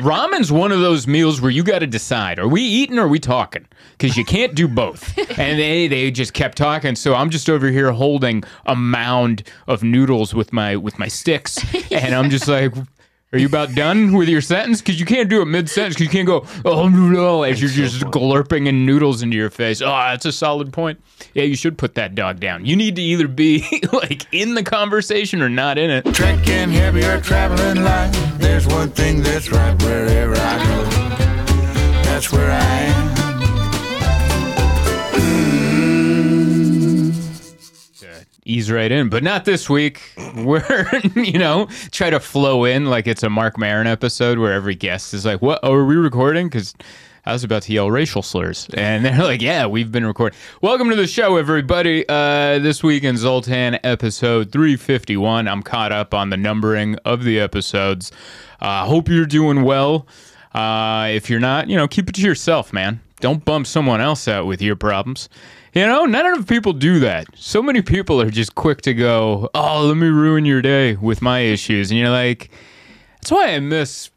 Ramen's one of those meals where you got to decide, are we eating or are we talking? Because you can't do both. And they just kept talking, so I'm just over here holding a mound of noodles with my sticks, and I'm just like, are you about done with your sentence? Because you can't do it mid-sentence, because you can't go, oh, no, as you're just glurping in noodles into your face. Oh, that's a solid point. Yeah, you should put that dog down. You need to either be, like, in the conversation or not in it. Trekking heavier, traveling light. There's one thing that's right wherever I go. That's where I am. Ease right in, but not this week. We're, you know, try to flow in like it's a Mark Maron episode where every guest is like, what, oh, are we recording? Because I was about to yell racial slurs. And they're like, yeah, we've been recording. Welcome to the show, everybody. This week in Zoltan, episode 351. I'm caught up on the numbering of the episodes. Hope you're doing well. If you're not, you know, keep it to yourself, man. Don't bump someone else out with your problems. You know, not enough people do that. So many people are just quick to go, oh, let me ruin your day with my issues. And you're like, that's why I miss,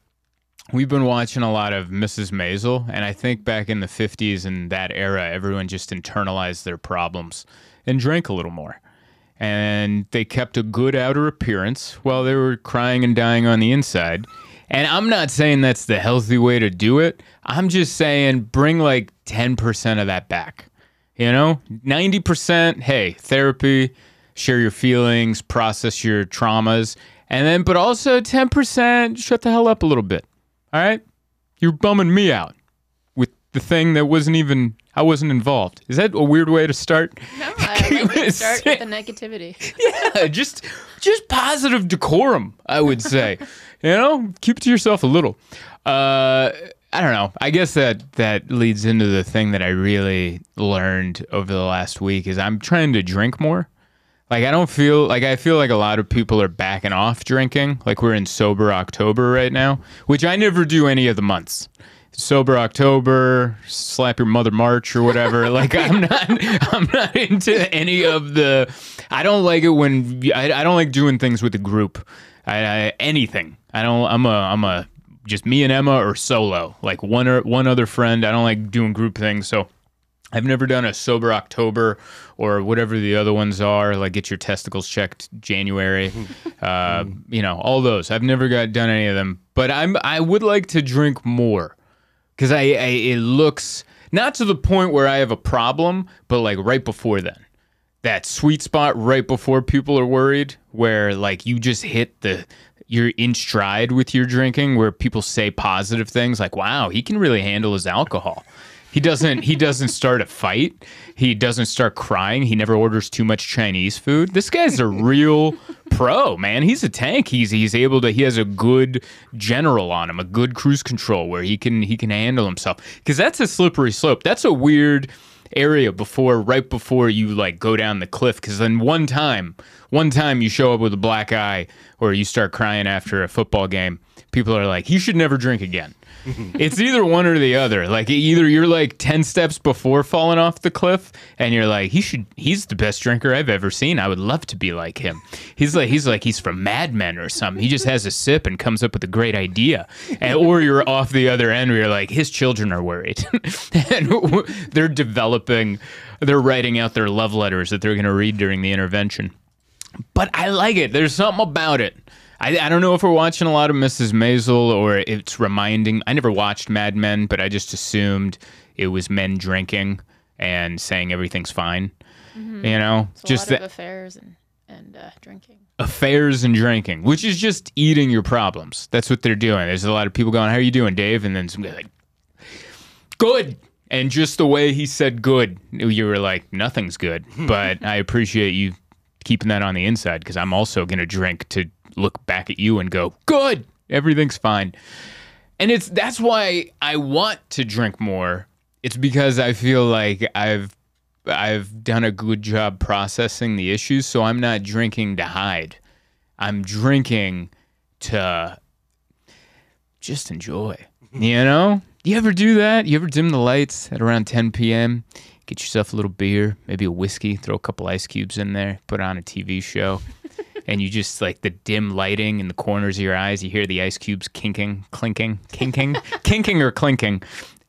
we've been watching a lot of Mrs. Maisel. And I think back in the 50s and that era, everyone just internalized their problems and drank a little more. And they kept a good outer appearance while they were crying and dying on the inside. And I'm not saying that's the healthy way to do it. I'm just saying bring like 10% of that back. You know, 90%, hey, therapy, share your feelings, process your traumas, and then, but also 10%, shut the hell up a little bit, all right? You're bumming me out with the thing that wasn't even, I wasn't involved. Is that a weird way to start? No, I like to start with the negativity. Yeah, just positive decorum, I would say. You know, keep it to yourself a little. I don't know. I guess that leads into the thing that I really learned over the last week is I'm trying to drink more. Like, I don't feel like, I feel like a lot of people are backing off drinking. Like, we're in sober October right now, which I never do any of the months. Sober October, slap your mother March or whatever. Like, I'm not into any of the, I don't like it when, I don't like doing things with a group. Anything. I don't, I'm just me and Emma or solo, like one other friend. I don't like doing group things, so I've never done a sober October or whatever the other ones are, like get your testicles checked January, you know, all those. I've never done any of them, but I would like to drink more because it looks not to the point where I have a problem, but like right before then, that sweet spot right before people are worried, where like you just hit the. You're in stride with your drinking where people say positive things like, wow, he can really handle his alcohol. He doesn't start a fight. He doesn't start crying. He never orders too much Chinese food. This guy's a real pro, man. He's a tank. He's able to, he has a good general on him, a good cruise control where he can handle himself. Because that's a slippery slope. That's a weird area right before you like go down the cliff, because then one time you show up with a black eye or you start crying after a football game, people are like, you should never drink again. It's either one or the other. Like, either you're like 10 steps before falling off the cliff and you're like, he's the best drinker I've ever seen. I would love to be like him. He's from Mad Men or something. He just has a sip and comes up with a great idea. And, or you're off the other end where you're like, his children are worried. And they're developing, they're writing out their love letters that they're going to read during the intervention. But I like it. There's something about it. I don't know if we're watching a lot of Mrs. Maisel or it's reminding. I never watched Mad Men, but I just assumed it was men drinking and saying everything's fine. Mm-hmm. You know, it's just a lot of affairs and drinking. Affairs and drinking, which is just eating your problems. That's what they're doing. There's a lot of people going, "How are you doing, Dave?" And then somebody like, "Good." And just the way he said "good," you were like, "Nothing's good." But I appreciate you keeping that on the inside, because I'm also going to drink to look back at you and go, good, everything's fine. And that's why I want to drink more. It's because I feel like I've done a good job processing the issues, so I'm not drinking to hide. I'm drinking to just enjoy, you know? You ever do that? You ever dim the lights at around 10 p.m.? Get yourself a little beer, maybe a whiskey, throw a couple ice cubes in there, put on a TV show. and you just like the dim lighting in the corners of your eyes, you hear the ice cubes kinking, clinking, kinking, kinking or clinking.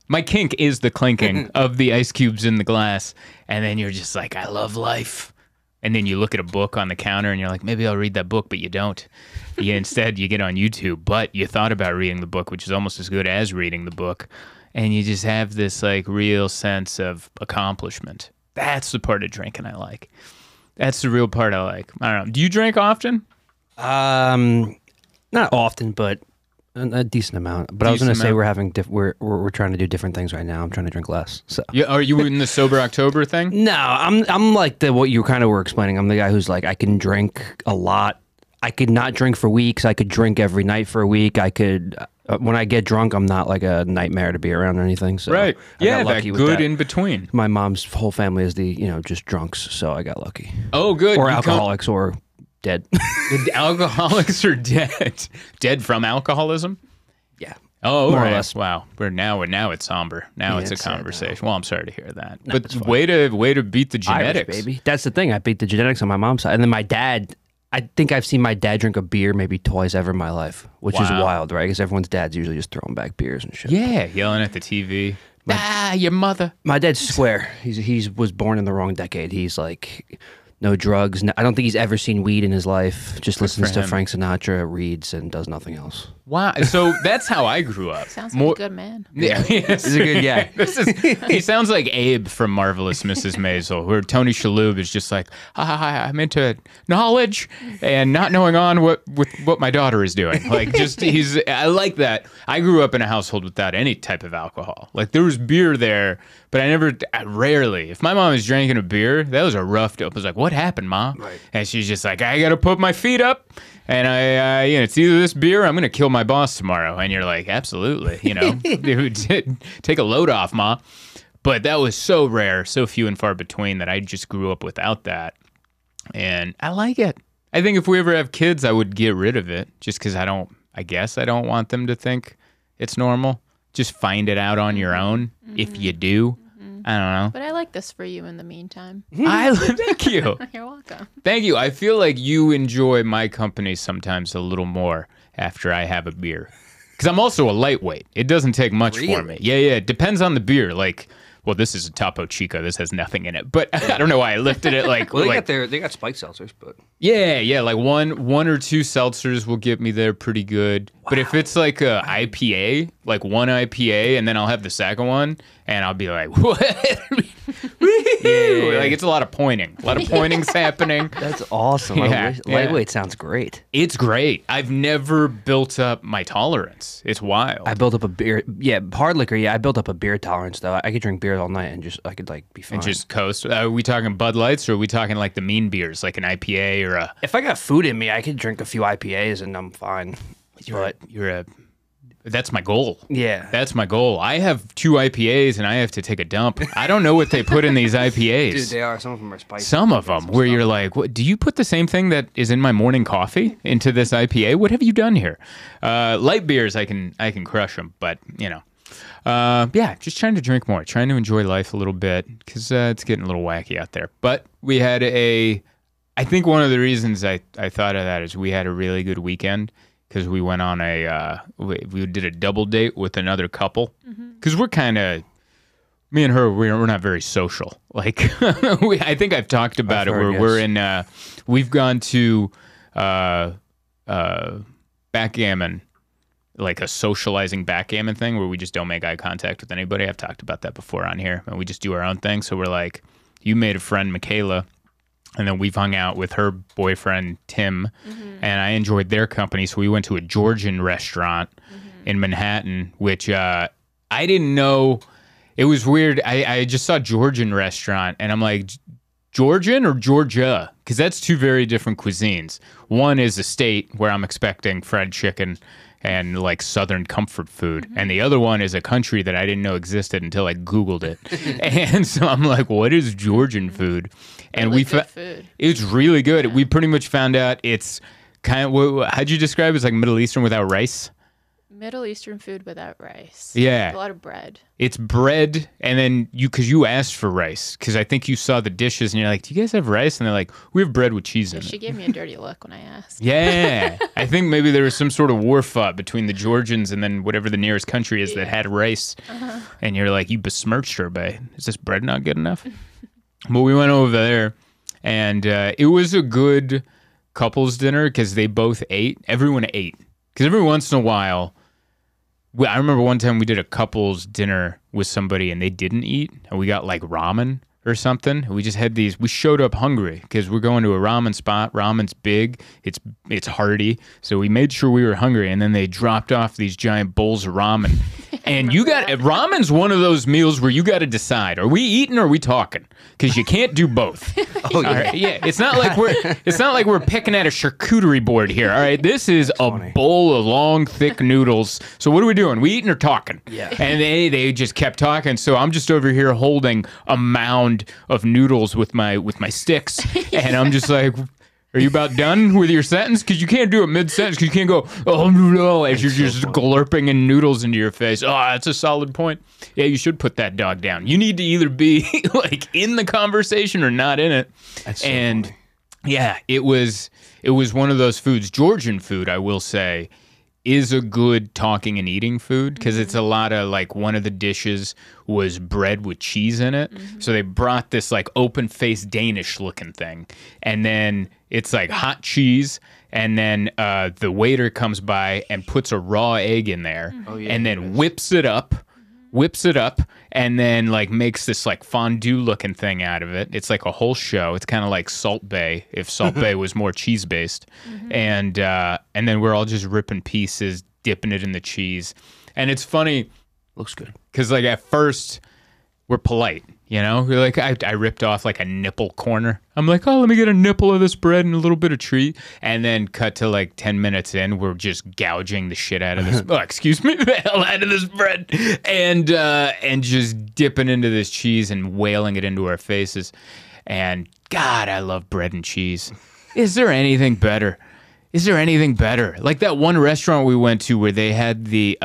My kink is the clinking of the ice cubes in the glass. And then you're just like, I love life. And then you look at a book on the counter and you're like, maybe I'll read that book, but you don't. You, instead, you get on YouTube, but you thought about reading the book, which is almost as good as reading the book. And you just have this like real sense of accomplishment. That's the part of drinking I like. That's the real part I like. I don't know. Do you drink often? Not often, but a decent amount. But I was going to say we're having we're trying to do different things right now. I'm trying to drink less. So yeah, are you in the sober October thing? No, I'm like the what you kind of were explaining. I'm the guy who's like I can drink a lot. I could not drink for weeks. I could drink every night for a week. I could. When I get drunk, I'm not like a nightmare to be around or anything. So right. Yeah, that good in between. My mom's whole family is the, you know, just drunks, so I got lucky. Oh, good. Or alcoholics or dead. Alcoholics are dead. Dead from alcoholism? Yeah. Oh, right. Wow. We're now it's somber. Now yeah, it's a conversation. Well, I'm sorry to hear that. No, but way to beat the genetics. Irish, baby. That's the thing. I beat the genetics on my mom's side. And then my dad, I think I've seen my dad drink a beer maybe twice ever in my life, which is wild, right? Because everyone's dad's usually just throwing back beers and shit. Yeah, yelling at the TV. Your mother. My dad's square. He was born in the wrong decade. He's like, no drugs. No, I don't think he's ever seen weed in his life. Just listens to Frank Sinatra, reads, and does nothing else. Wow. So that's how I grew up. Sounds like a good man. Yeah, he's a good guy. He sounds like Abe from Marvelous Mrs. Maisel, where Tony Shalhoub is just like, hi, I'm into knowledge and not knowing on what my daughter is doing. Like, just I like that. I grew up in a household without any type of alcohol. Like, there was beer there, but I rarely. If my mom was drinking a beer, that was a rough dope. I was like, what happened, Ma? Right. And she's just like, I got to put my feet up. And I, you know, it's either this beer or I'm going to kill my boss tomorrow. And you're like, absolutely, you know, dude, take a load off, Ma. But that was so rare, so few and far between that I just grew up without that. And I like it. I think if we ever have kids, I would get rid of it just because I guess I don't want them to think it's normal. Just find it out on your own if you do. I don't know. But I like this for you in the meantime. Thank you. You're welcome. Thank you. I feel like you enjoy my company sometimes a little more after I have a beer. Because I'm also a lightweight. It doesn't take much for me. Yeah. It depends on the beer. Like, well, this is a Topo Chico. This has nothing in it. But I don't know why I lifted it. Like, well, they got spiked seltzers, but yeah. Like one or two seltzers will get me there pretty good. Wow. But if it's like a IPA, like one IPA, and then I'll have the second one, and I'll be like, what? Yeah. Like, it's a lot of pointing's happening. That's awesome. Yeah. Lightweight sounds great. It's great. I've never built up my tolerance. It's wild. I built up a beer. Yeah, hard liquor. Yeah, I built up a beer tolerance though. I could drink beer all night and I could like be fine. And just coast. Are we talking Bud Lights or are we talking like the mean beers, like an IPA or a? If I got food in me, I could drink a few IPAs and I'm fine. That's my goal. Yeah. That's my goal. I have two IPAs and I have to take a dump. I don't know what they put in these IPAs. Dude, they are. Some of them are spicy. Some of them where you're like, what, do you put the same thing that is in my morning coffee into this IPA? What have you done here? Light beers, I can crush them, but, you know. Yeah, just trying to drink more, trying to enjoy life a little bit because it's getting a little wacky out there. But we had I think one of the reasons I thought of that is we had a really good weekend. Because we went on we did a double date with another couple. Because we're kind of, me and her, we're not very social. Like, I think I've talked about it where we're in, we've gone to backgammon, like a socializing backgammon thing where we just don't make eye contact with anybody. I've talked about that before on here. And we just do our own thing. So we're like, you made a friend, Michaela. And then we've hung out with her boyfriend, Tim, and I enjoyed their company. So we went to a Georgian restaurant in Manhattan, which I didn't know. It was weird. I just saw Georgian restaurant, and I'm like, Georgian or Georgia? Because that's two very different cuisines. One is a state where I'm expecting fried chicken and like Southern comfort food. And the other one is a country that I didn't know existed until I Googled it. And so I'm like, what is Georgian food? And really it's really good. Yeah. We pretty much found out it's kind of, how'd you describe it? It's like Middle Eastern without rice. Middle Eastern food without rice. Yeah. A lot of bread. It's bread, and then you, because you asked for rice, because I think you saw the dishes, and you're like, do you guys have rice? And they're like, we have bread with cheese in it. She gave me a dirty look when I asked. Yeah. I think maybe there was some sort of war fought between the Georgians and then whatever the nearest country is that had rice. Uh-huh. And you're like, you besmirched her by, is this bread not good enough? But we went over there, and it was a good couples dinner because they both ate. Everyone ate. Because every once in a while, I remember one time we did a couples dinner with somebody and they didn't eat, and we got like ramen or something. We just had these. We showed up hungry because we're going to a ramen spot. Ramen's big. It's hearty. So we made sure we were hungry, and then they dropped off these giant bowls of ramen. And you got ramen's one of those meals where you got to decide: are we eating or are we talking? Because you can't do both. Oh yeah, all right, yeah. It's not like we're picking at a charcuterie board here. All right, this is a bowl of long, thick noodles. So what are we doing? We eating or talking? Yeah. And they just kept talking. So I'm just over here holding a mound of noodles with my sticks, and I'm just like, are you about done with your sentence? Because you can't do a mid-sentence, because you can't go, oh, no, as you're just glurping in noodles into your face. Oh, that's a solid point. Yeah, you should put that dog down. You need to either be, like, in the conversation or not in it. That's so funny. Yeah, it was one of those foods. Georgian food, I will say, is a good talking and eating food, because it's a lot of, like, one of the dishes was bread with cheese in it. Mm-hmm. So they brought this, like, open-faced Danish-looking thing. And then it's, like, hot cheese, and then the waiter comes by and puts a raw egg in there, oh, yeah, and then whips it up, and then, like, makes this, like, fondue-looking thing out of it. It's, like, a whole show. It's kind of like Salt Bae, if Salt Bae was more cheese-based. Mm-hmm. And then we're all just ripping pieces, dipping it in the cheese. And it's funny. Looks good. Because, like, at first, we're polite, you know? We're like, I ripped off, like, a nipple corner. I'm like, oh, let me get a nipple of this bread and a little bit of treat. And then cut to, like, 10 minutes in, we're just gouging the shit out of this, the hell out of this bread. And just dipping into this cheese and wailing it into our faces. And, God, I love bread and cheese. Is there anything better? Is there anything better? Like that one restaurant we went to where they had the,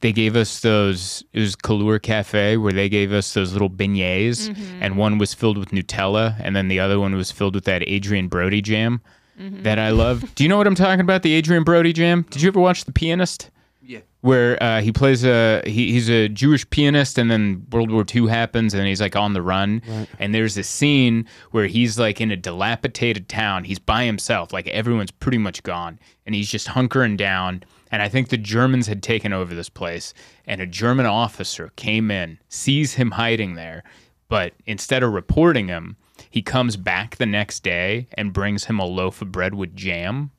they gave us those, it was Kalur Cafe, where they gave us those little beignets, mm-hmm, and one was filled with Nutella, and then the other one was filled with that Adrian Brody jam, mm-hmm, that I love. Do you know what I'm talking about, the Adrian Brody jam? Did you ever watch The Pianist? Yeah. Where he plays he's a Jewish pianist, and then World War II happens, and he's, like, on the run. Right. And there's this scene where he's, like, in a dilapidated town. He's by himself. Like, everyone's pretty much gone, and he's just hunkering down. And I think the Germans had taken over this place, and a German officer came in, sees him hiding there, but instead of reporting him, he comes back the next day and brings him a loaf of bread with jam.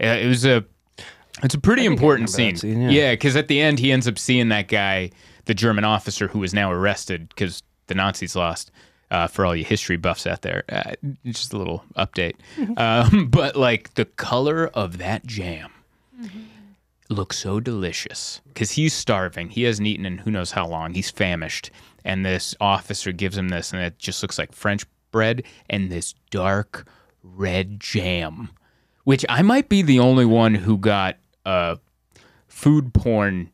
It's a pretty important scene. Yeah, because at the end, he ends up seeing that guy, the German officer who is now arrested because the Nazis lost. For all you history buffs out there, just a little update. But, like, the color of that jam. Mm-hmm. Looks so delicious because he's starving. He hasn't eaten in who knows how long. He's famished. And this officer gives him this, and it just looks like French bread and this dark red jam, which I might be the only one who got food porn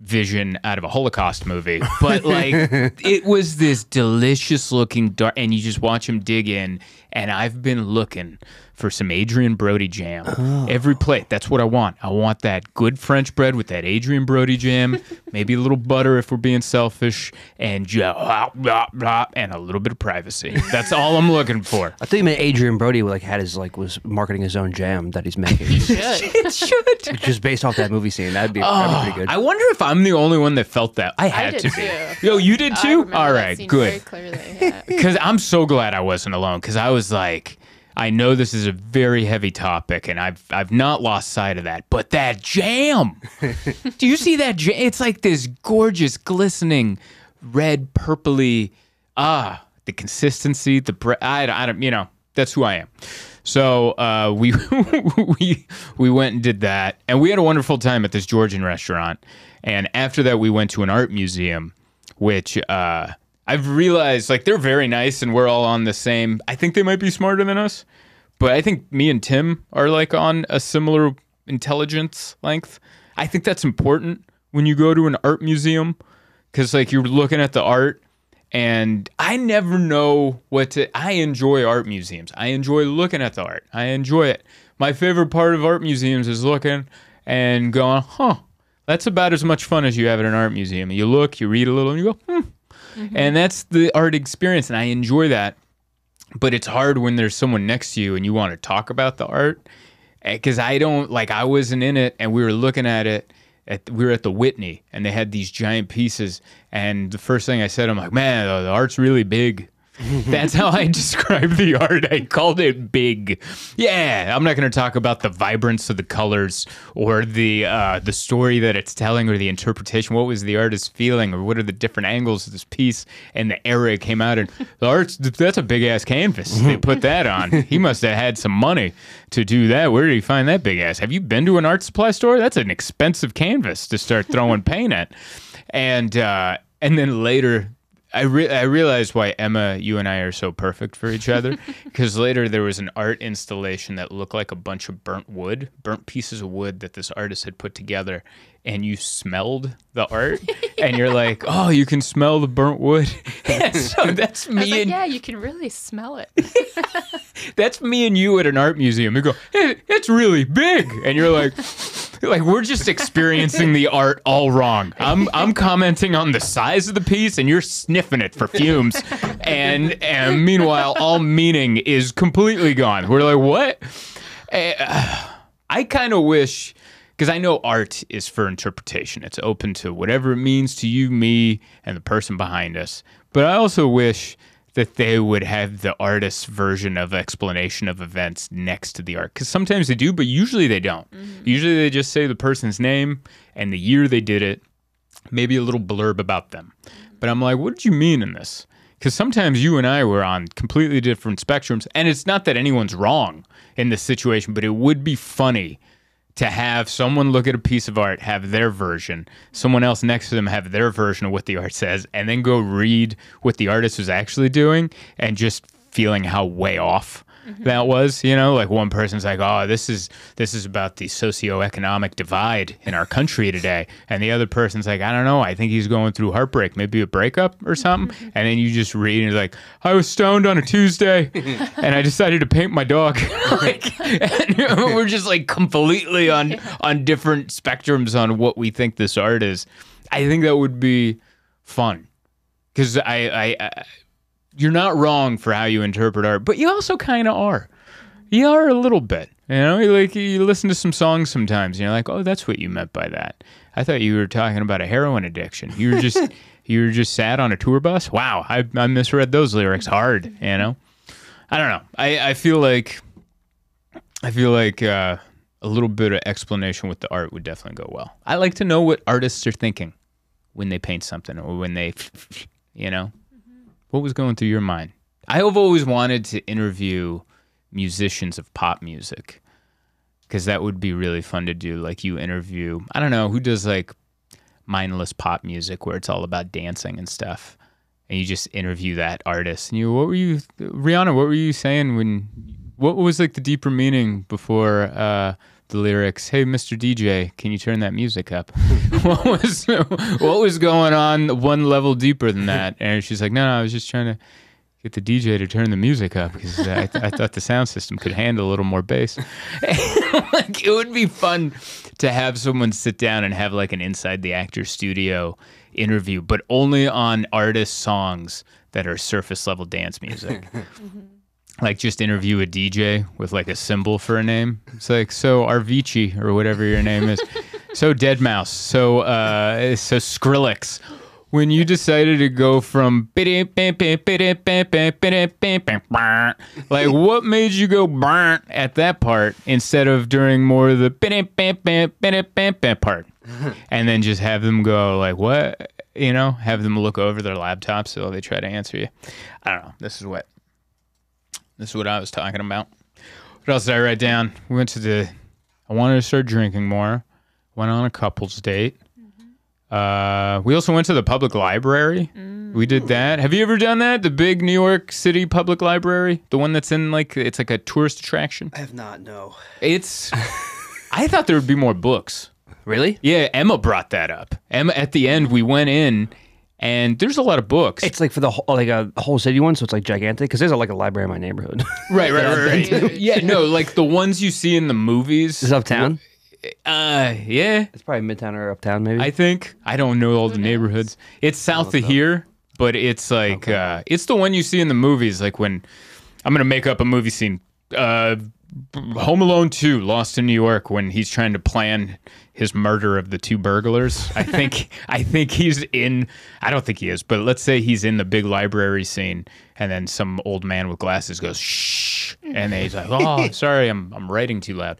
vision out of a Holocaust movie. But, like, it was this delicious-looking dark, and you just watch him dig in, and I've been looking for some Adrian Brody jam. Oh. Every plate, that's what I want. I want that good French bread with that Adrian Brody jam, maybe a little butter if we're being selfish, and and a little bit of privacy. That's all I'm looking for. I thought you meant Adrian Brody was marketing his own jam that he's making. It should. Just based off that movie scene, that'd be pretty good. I wonder if I'm the only one that felt that. I did too. Yo, you did too? All right, good. Because yeah. I'm so glad I wasn't alone, because I was like, I know this is a very heavy topic, and I've not lost sight of that, but that jam! Do you see that jam? It's like this gorgeous, glistening, red, purpley, the consistency, the bread, I don't, you know, that's who I am. So we went and did that, and we had a wonderful time at this Georgian restaurant, and after that we went to an art museum, which, I've realized, like, they're very nice and we're all on the same. I think they might be smarter than us, but I think me and Tim are, like, on a similar intelligence length. I think that's important when you go to an art museum, because like you're looking at the art, and I never know what to. I enjoy art museums. I enjoy looking at the art. I enjoy it. My favorite part of art museums is looking and going, huh, that's about as much fun as you have at an art museum. You look, you read a little, and you go, And that's the art experience, and I enjoy that. But it's hard when there's someone next to you and you want to talk about the art, because I don't, like, I wasn't in it, and we were looking at it. We were at the Whitney, and they had these giant pieces, and the first thing I said, I'm like, man, the art's really big. That's how I described the art. I called it big. Yeah, I'm not going to talk about the vibrance of the colors or the story that it's telling or the interpretation. What was the artist feeling, or what are the different angles of this piece and the era it came out in? The art's, that's a big-ass canvas. They put that on. He must have had some money to do that. Where did he find that big-ass? Have you been to an art supply store? That's an expensive canvas to start throwing paint at. And then later... I realized why, Emma, you and I are so perfect for each other, because later there was an art installation that looked like a bunch of burnt pieces of wood that this artist had put together, and you smelled the art, and you're like, oh, you can smell the burnt wood. So that's me. I was like, yeah, you can really smell it. That's me and you at an art museum. You go, hey, it's really big, and you're like... Like, we're just experiencing the art all wrong. I'm commenting on the size of the piece, and you're sniffing it for fumes. And meanwhile, all meaning is completely gone. We're like, what? I kind of wish, because I know art is for interpretation. It's open to whatever it means to you, me, and the person behind us. But I also wish that they would have the artist's version of explanation of events next to the art. Because sometimes they do, but usually they don't. Mm-hmm. Usually they just say the person's name and the year they did it, maybe a little blurb about them. Mm-hmm. But I'm like, what did you mean in this? Because sometimes you and I were on completely different spectrums, and it's not that anyone's wrong in this situation, but it would be funny to have someone look at a piece of art, have their version, someone else next to them have their version of what the art says, and then go read what the artist was actually doing and just feeling how way off that was. You know, like one person's like, oh, this is about the socioeconomic divide in our country today. And the other person's like, I don't know, I think he's going through heartbreak, maybe a breakup or something. And then you just read and you're like, I was stoned on a Tuesday and I decided to paint my dog. Like, and we're just like completely on different spectrums on what we think this art is. I think that would be fun, because I you're not wrong for how you interpret art, but you also kind of are. You are a little bit, you know? Like, you listen to some songs sometimes, and you're like, oh, that's what you meant by that. I thought you were talking about a heroin addiction. You were just you were just sad on a tour bus? Wow, I misread those lyrics hard, you know? I don't know. I feel like a little bit of explanation with the art would definitely go well. I like to know what artists are thinking when they paint something or when they, you know? What was going through your mind? I have always wanted to interview musicians of pop music, because that would be really fun to do. Like, you interview, I don't know, who does like mindless pop music where it's all about dancing and stuff, and you just interview that artist. And Rihanna, what were you saying what was like the deeper meaning before the lyrics, hey, Mr. DJ, can you turn that music up? What was going on one level deeper than that? And she's like, no, I was just trying to get the DJ to turn the music up, because I thought the sound system could handle a little more bass. Like, it would be fun to have someone sit down and have like an Inside the Actor Studio interview, but only on artist songs that are surface level dance music. Like, just interview a DJ with like a symbol for a name. It's like, so Avicii or whatever your name is, so Deadmau5, so Skrillex. When you decided to go from like, what made you go burnt at that part instead of during more of the part, and then just have them go like, what, you know? Have them look over their laptops so they try to answer you. I don't know. This is what I was talking about. What else did I write down? I wanted to start drinking more. Went on a couple's date. We also went to the public library. We did that. Have you ever done that? The big New York City public library? The one that's in like, it's like a tourist attraction? I have not, no. I thought there would be more books. Really? Yeah, Emma brought that up. Emma, at the end, we went in, and there's a lot of books. It's like for the whole, like a whole city one, so it's like gigantic, because there's like a library in my neighborhood. Right. Yeah, no, like the ones you see in the movies. Is uptown? Yeah. It's probably midtown or uptown, maybe. I think. I don't know all the neighborhoods. It's south of here, but it's like, it's the one you see in the movies, like when, I'm going to make up a movie scene. Home Alone 2, Lost in New York, when he's trying to plan his murder of the two burglars. I think he's in, I don't think he is, but let's say he's in the big library scene, and then some old man with glasses goes, shh, and he's like, oh, sorry, I'm writing too loud.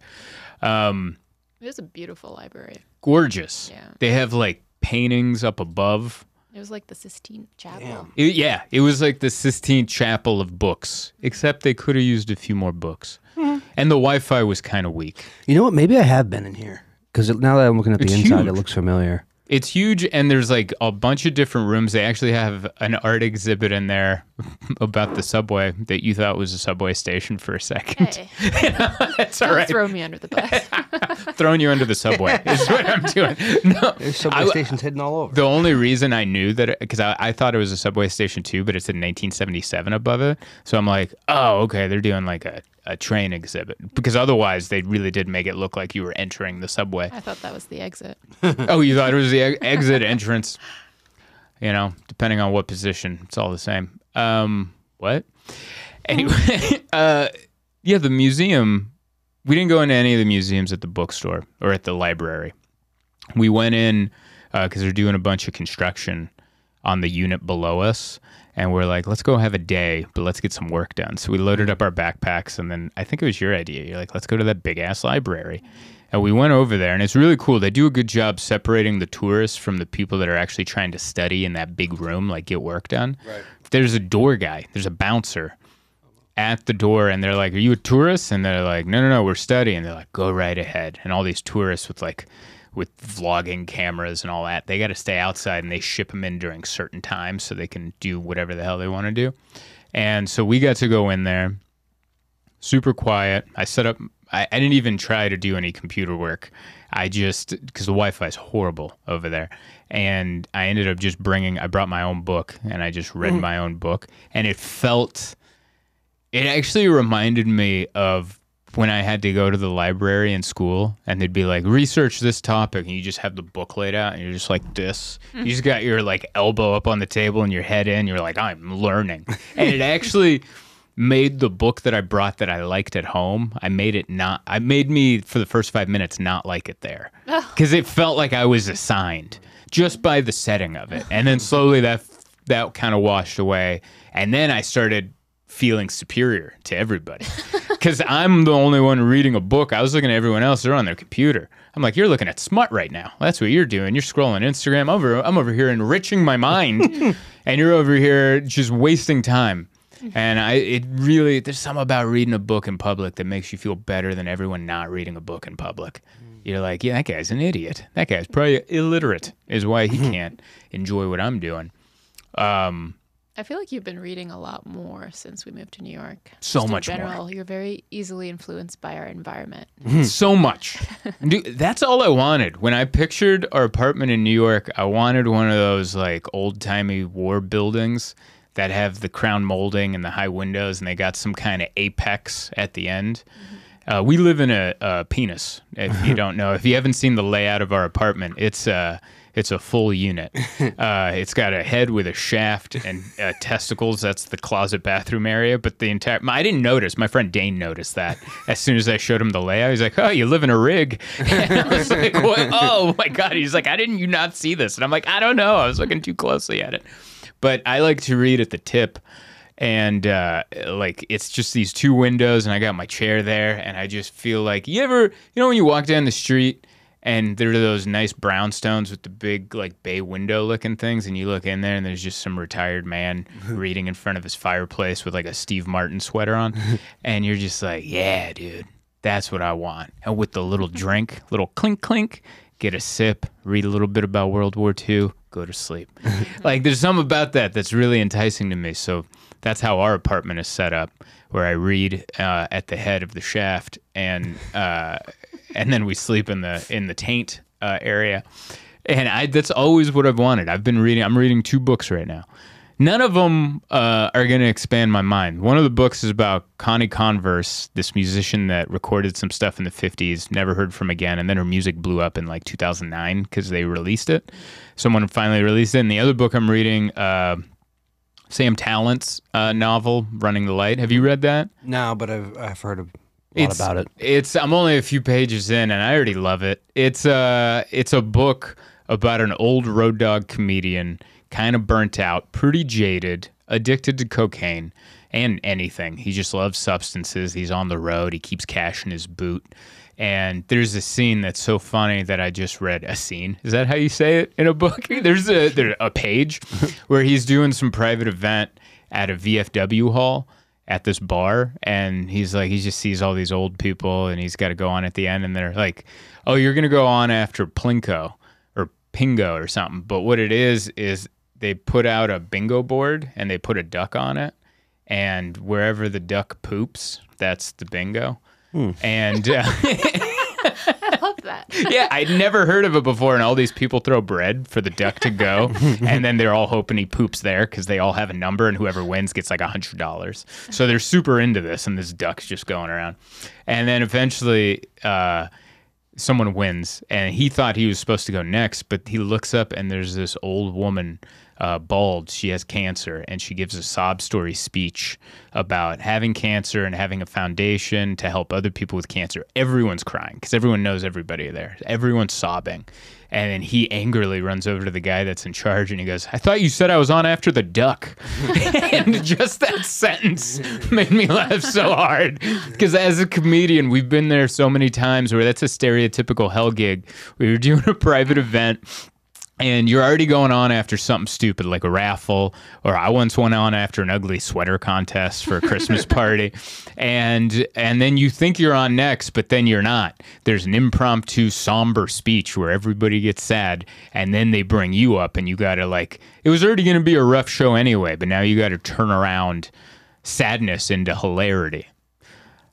It was a beautiful library. Gorgeous. Yeah. They have like paintings up above. It was like the Sistine Chapel. Yeah, it was like the Sistine Chapel of books, except they could have used a few more books. And the Wi-Fi was kind of weak. You know what? Maybe I have been in here, because now that I'm looking at the inside, huge. It looks familiar. It's huge, and there's like a bunch of different rooms. They actually have an art exhibit in there about the subway that you thought was a subway station for a second. Hey. That's all right. Throw me under the bus. Throwing you under the subway is what I'm doing. No, there's subway stations hidden all over. The only reason I knew that, because I thought it was a subway station too, but it said 1977 above it. So I'm like, oh, okay, they're doing like a train exhibit, because otherwise they really did make it look like you were entering the subway. I thought that was the exit. Oh, you thought it was the exit entrance. You know, depending on what position, it's all the same. What? Anyway, yeah, the museum. We didn't go into any of the museums at the bookstore or at the library. We went in because they're doing a bunch of construction on the unit below us. And we're like, let's go have a day, but let's get some work done. So we loaded up our backpacks, and then I think it was your idea. You're like, let's go to that big-ass library. And we went over there, and it's really cool. They do a good job separating the tourists from the people that are actually trying to study in that big room, like get work done. Right. There's a door guy. There's a bouncer at the door, and they're like, are you a tourist? And they're like, no, we're studying. And they're like, go right ahead. And all these tourists with like... with vlogging cameras and all that, they got to stay outside, and they ship them in during certain times so they can do whatever the hell they want to do. And so we got to go in there, super quiet. I set up, I didn't even try to do any computer work. I just, because the Wi-Fi is horrible over there. And I ended up just I brought my own book, and I just read my own book. And it actually reminded me of when I had to go to the library in school, and they'd be like, research this topic, and you just have the book laid out, and you're just like this. You just got your like elbow up on the table and your head in. You're like, I'm learning. And it actually made the book that I brought that I liked at home, I made me for the first 5 minutes not like it there. Because it felt like I was assigned just by the setting of it. And then slowly that kind of washed away. And then I started feeling superior to everybody, because I'm the only one reading a book. I was looking at everyone else. They're on their computer. I'm like, you're looking at smut right now. That's what you're doing. You're scrolling Instagram. I'm over here enriching my mind, and you're over here just wasting time. And there's something about reading a book in public that makes you feel better than everyone not reading a book in public. You're like, yeah, that guy's an idiot. That guy's probably illiterate, is why he can't enjoy what I'm doing. I feel like you've been reading a lot more since we moved to New York. So much more. In general, you're very easily influenced by our environment. So much. Dude, that's all I wanted. When I pictured our apartment in New York, I wanted one of those like old-timey war buildings that have the crown molding and the high windows, and they got some kind of apex at the end. We live in a penis, if you don't know. If you haven't seen the layout of our apartment, it's a full unit. It's got a head with a shaft and testicles. That's the closet bathroom area. But the entire... I didn't notice. My friend Dane noticed that. As soon as I showed him the layout, he's like, oh, you live in a rig. And I was like, what? Oh, my God. He's like, how didn't you not see this? And I'm like, I don't know. I was looking too closely at it. But I like to read at the tip. And like, it's just these two windows, and I got my chair there, and I just feel like, when you walk down the street and there are those nice brownstones with the big like bay window looking things, and you look in there and there's just some retired man reading in front of his fireplace with like a Steve Martin sweater on, and you're just like, yeah, dude, that's what I want. And with the little drink, little clink clink, get a sip, read a little bit about World War II, go to sleep. Like, there's something about that that's really enticing to me. So that's how our apartment is set up, where I read at the head of the shaft, and then we sleep in the taint area. And that's always what I've wanted. I'm reading two books right now. None of them are going to expand my mind. One of the books is about Connie Converse, this musician that recorded some stuff in the 50s, never heard from again, and then her music blew up in like 2009 because they released it. Someone finally released it. And the other book I'm reading, Sam Talent's novel, Running the Light. Have you read that? No, but I've heard of about it. I'm only a few pages in, and I already love it. It's a book about an old road dog comedian, kind of burnt out, pretty jaded, addicted to cocaine and anything. He just loves substances. He's on the road. He keeps cash in his boot. And there's a scene that's so funny that I just read a scene. Is that how you say it in a book? There's a page where he's doing some private event at a VFW hall at this bar, and he's like, he just sees all these old people, and he's got to go on at the end, and they're like, oh, you're going to go on after Plinko or Pingo or something. But what it is they put out a bingo board, and they put a duck on it, and wherever the duck poops, that's the bingo. And I love that. Yeah, I'd never heard of it before, and all these people throw bread for the duck to go, and then they're all hoping he poops there because they all have a number, and whoever wins gets like $100. So they're super into this, and this duck's just going around. And then eventually someone wins, and he thought he was supposed to go next, but he looks up, and there's this old woman, bald. She has cancer, and she gives a sob story speech about having cancer and having a foundation to help other people with cancer. Everyone's crying because everyone knows everybody there. Everyone's sobbing. And then he angrily runs over to the guy that's in charge, and he goes, I thought you said I was on after the duck. And just that sentence made me laugh so hard because as a comedian, we've been there so many times where that's a stereotypical hell gig. We were doing a private event, and you're already going on after something stupid like a raffle, or I once went on after an ugly sweater contest for a Christmas party. And then you think you're on next, but then you're not. There's an impromptu somber speech where everybody gets sad, and then they bring you up, and you got to, like, it was already going to be a rough show anyway, but now you got to turn around sadness into hilarity.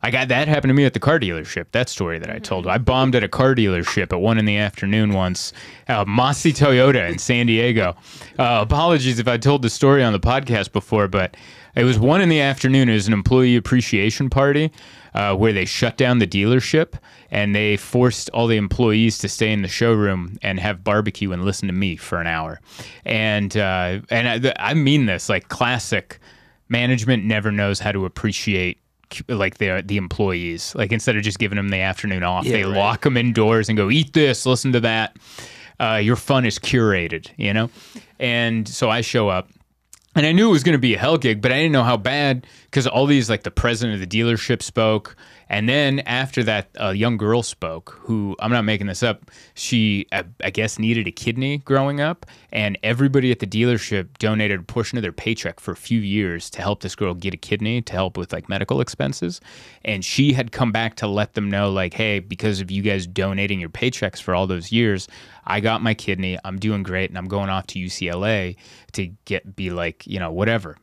I got that happened to me at the car dealership, that story that I told. I bombed at a car dealership at 1 in the afternoon once, Mossy Toyota in San Diego. Apologies if I told the story on the podcast before, but it was 1 in the afternoon. It was an employee appreciation party where they shut down the dealership, and they forced all the employees to stay in the showroom and have barbecue and listen to me for an hour. And I mean this, like, classic management never knows how to appreciate, like, the employees. Like, instead of just giving them the afternoon off, they lock them indoors and go, eat this, listen to that. Your fun is curated, you know? And so I show up, and I knew it was going to be a hell gig, but I didn't know how bad, because all these, like, the president of the dealership spoke. And then after that, a young girl spoke who, I'm not making this up, she, I guess, needed a kidney growing up. And everybody at the dealership donated a portion of their paycheck for a few years to help this girl get a kidney to help with, like, medical expenses. And she had come back to let them know, like, hey, because of you guys donating your paychecks for all those years, I got my kidney, I'm doing great, and I'm going off to UCLA to be like, you know, whatever.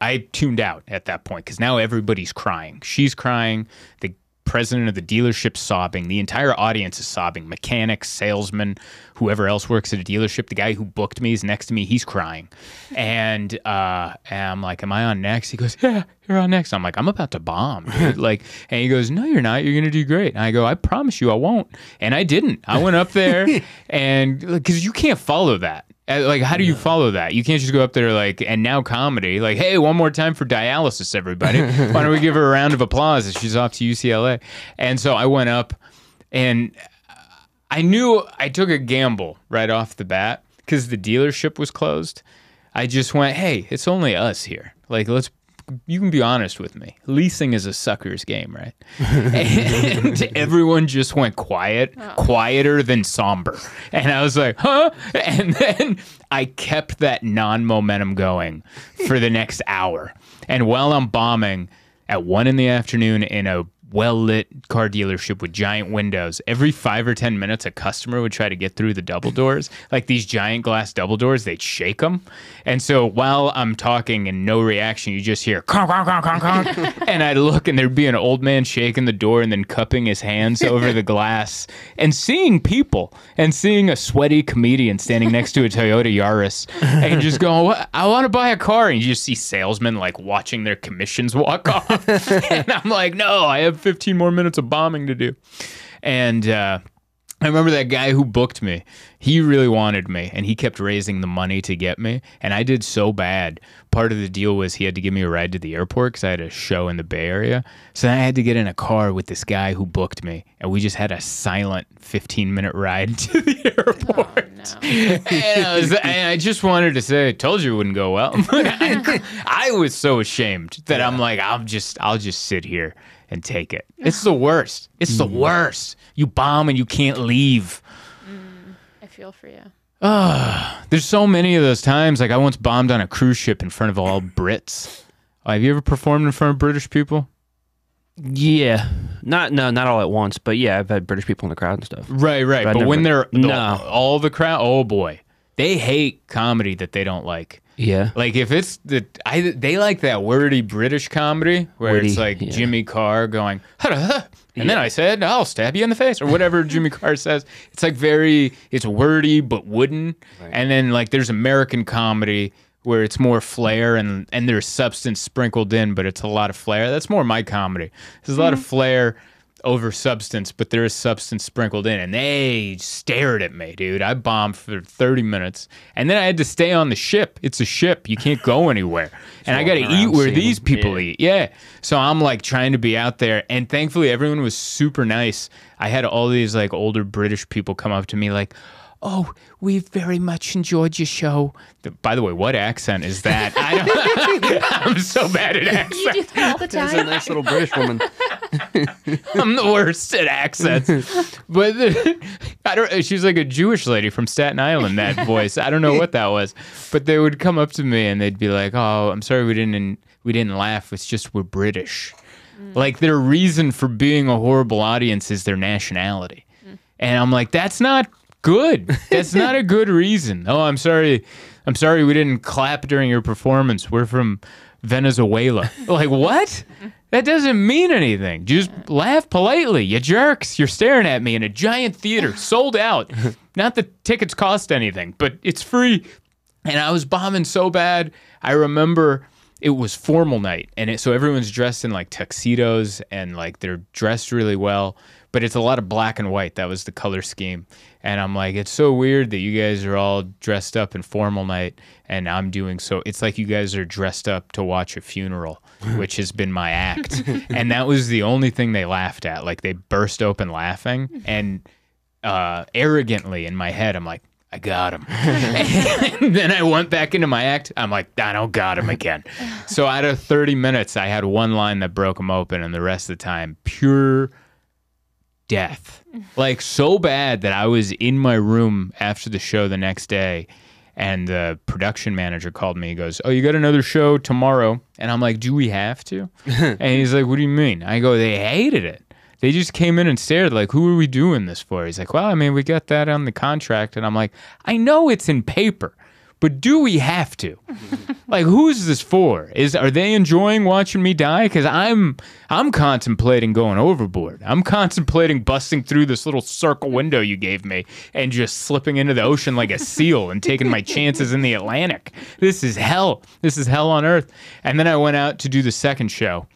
I tuned out at that point because now everybody's crying. She's crying, the president of the dealership's sobbing, the entire audience is sobbing, mechanics, salesmen, whoever else works at a dealership, the guy who booked me is next to me, he's crying. And I'm like, am I on next? He goes, yeah, you're on next. I'm like, I'm about to bomb, dude. Like, and he goes, no, you're not, you're gonna do great. And I go, I promise you I won't. And I didn't. I went up there, and because you can't follow that. Like, how do you follow that? You can't just go up there, like, and now comedy, like, hey, one more time for dialysis, everybody. Why don't we give her a round of applause as she's off to UCLA? And so I went up, and I knew I took a gamble right off the bat because the dealership was closed. I just went, hey, it's only us here. Like, you can be honest with me. Leasing is a sucker's game, right? And everyone just went quiet, quieter than somber. And I was like, huh? And then I kept that non-momentum going for the next hour. And while I'm bombing at 1 in the afternoon in a well-lit car dealership with giant windows. Every 5 or 10 minutes, a customer would try to get through the double doors. Like these giant glass double doors, they'd shake them. And so while I'm talking and no reaction, you just hear, conk, conk, conk, conk, conk. And I'd look and there'd be an old man shaking the door and then cupping his hands over the glass and seeing people and seeing a sweaty comedian standing next to a Toyota Yaris and just going, what? I want to buy a car. And you just see salesmen like watching their commissions walk off. And I'm like, no, I have 15 more minutes of bombing to do. And I remember that guy who booked me, he really wanted me and he kept raising the money to get me. And I did so bad. Part of the deal was he had to give me a ride to the airport because I had a show in the Bay Area. So then I had to get in a car with this guy who booked me. And we just had a silent 15-minute ride to the airport. Oh, no. And I just wanted to say, I told you it wouldn't go well. I was so ashamed that I'm like, I'll just sit here and take it. It's the worst. It's the worst. You bomb and you can't leave. I feel for you. There's so many of those times. Like I once bombed on a cruise ship in front of all Brits. Have you ever performed in front of British people? Yeah. Not all at once, but yeah, I've had British people in the crowd and stuff. Right. But when they're all the crowd, oh boy. They hate comedy that they don't like. Yeah. Like if it's they like that wordy British comedy where it's like Jimmy Carr going, ha-da-ha, and then I said, I'll stab you in the face or whatever Jimmy Carr says. It's like it's wordy but wooden. Right. And then like there's American comedy where it's more flair and there's substance sprinkled in, but it's a lot of flair. That's more my comedy. There's a lot of flair over substance, but there is substance sprinkled in. And they stared at me, dude. I bombed for 30 minutes. And then I had to stay on the ship. It's a ship. You can't go anywhere. And I got to eat where these people eat. Yeah. So I'm like trying to be out there. And thankfully, everyone was super nice. I had all these like older British people come up to me like, oh, we've very much enjoyed your show. By the way, what accent is that? I'm so bad at accents. You do that all the time. There's a nice little British woman. I'm the worst at accents. But she's like a Jewish lady from Staten Island, that voice. I don't know what that was. But they would come up to me and they'd be like, oh, I'm sorry we didn't laugh. It's just we're British. Like their reason for being a horrible audience is their nationality. And I'm like, that's not good. That's not a good reason. Oh, I'm sorry we didn't clap during your performance. We're from Venezuela. Like, what? That doesn't mean anything. Just laugh politely, you jerks. You're staring at me in a giant theater, sold out. Not that tickets cost anything, but it's free. And I was bombing so bad. I remember it was formal night, and so everyone's dressed in like tuxedos and like they're dressed really well. But it's a lot of black and white. That was the color scheme. And I'm like, it's so weird that you guys are all dressed up in formal night. And I'm doing so. It's like you guys are dressed up to watch a funeral, which has been my act. And that was the only thing they laughed at. Like they burst open laughing. And arrogantly in my head, I'm like, I got him. And then I went back into my act. I'm like, I don't got him again. So out of 30 minutes, I had one line that broke them open. And the rest of the time, pure death. Like so bad that I was in my room after the show the next day and the production manager called me. He goes, oh, you got another show tomorrow? And I'm like, do we have to? And he's like, what do you mean? I go, they hated it. They just came in and stared like, who are we doing this for? He's like, well, I mean, we got that on the contract. And I'm like, I know it's in paper, but do we have to? Like, who is this for? Are they enjoying watching me die? Because I'm contemplating going overboard. I'm contemplating busting through this little circle window you gave me and just slipping into the ocean like a seal and taking my chances in the Atlantic. This is hell. This is hell on earth. And then I went out to do the second show.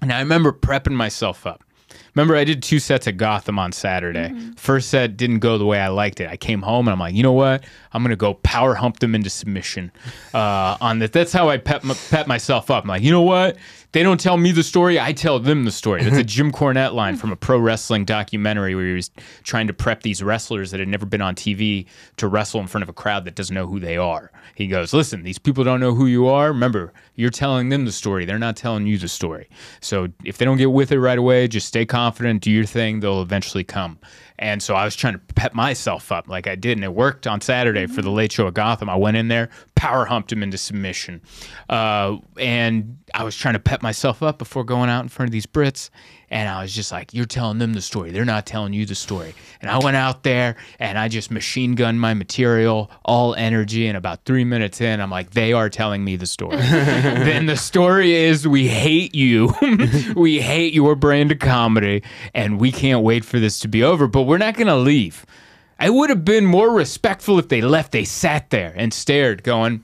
And I remember prepping myself up. Remember, I did 2 sets at Gotham on Saturday. First set didn't go the way I liked it. I came home and I'm like, you know what? I'm going to go power hump them into submission. That's how I pep myself up. I'm like, you know what? They don't tell me the story. I tell them the story. That's a Jim Cornette line from a pro wrestling documentary where he was trying to prep these wrestlers that had never been on TV to wrestle in front of a crowd that doesn't know who they are. He goes, listen, these people don't know who you are. Remember, you're telling them the story. They're not telling you the story. So if they don't get with it right away, just stay confident, do your thing. They'll eventually come. And so I was trying to pep myself up like I did, and it worked on Saturday for the late show at Gotham. I went in there, power humped him into submission. And I was trying to pep myself up before going out in front of these Brits. And I was just like, you're telling them the story. They're not telling you the story. And I went out there and I just machine gunned my material, all energy. And about 3 minutes in, I'm like, they are telling me the story. Then the story is, we hate you. We hate your brand of comedy. And we can't wait for this to be over. But we're not going to leave. I would have been more respectful if they left. They sat there and stared going,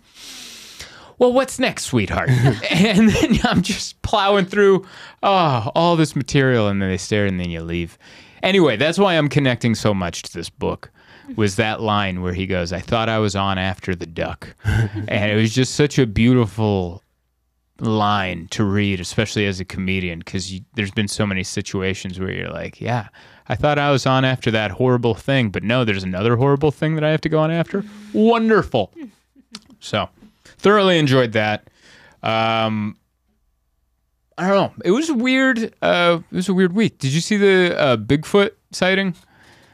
well, what's next, sweetheart? And then I'm just plowing through all this material, and then they stare, and then you leave. Anyway, that's why I'm connecting so much to this book, was that line where he goes, I thought I was on after the duck. And it was just such a beautiful line to read, especially as a comedian, because there's been so many situations where you're like, yeah, I thought I was on after that horrible thing, but no, there's another horrible thing that I have to go on after. Wonderful. So... thoroughly enjoyed that. I don't know. It was weird. It was a weird week. Did you see the Bigfoot sighting?